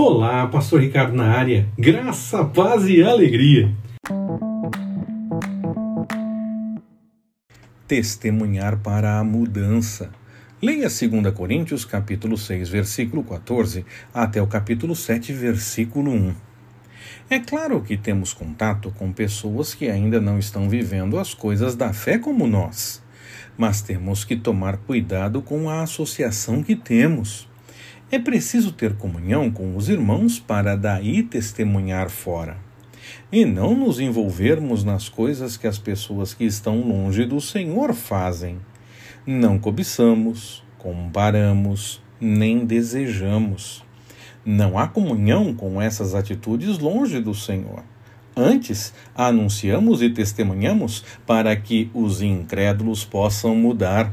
Olá, Pastor Ricardo na área. Graça, paz e alegria. Testemunhar para a mudança. Leia 2 Coríntios, capítulo 6, versículo 14, até o capítulo 7, versículo 1. É claro que temos contato com pessoas que ainda não estão vivendo as coisas da fé como nós, mas temos que tomar cuidado com a associação que temos. É preciso ter comunhão com os irmãos para daí testemunhar fora, e não nos envolvermos nas coisas que as pessoas que estão longe do Senhor fazem. Não cobiçamos, comparamos, nem desejamos. Não há comunhão com essas atitudes longe do Senhor. Antes, anunciamos e testemunhamos para que os incrédulos possam mudar.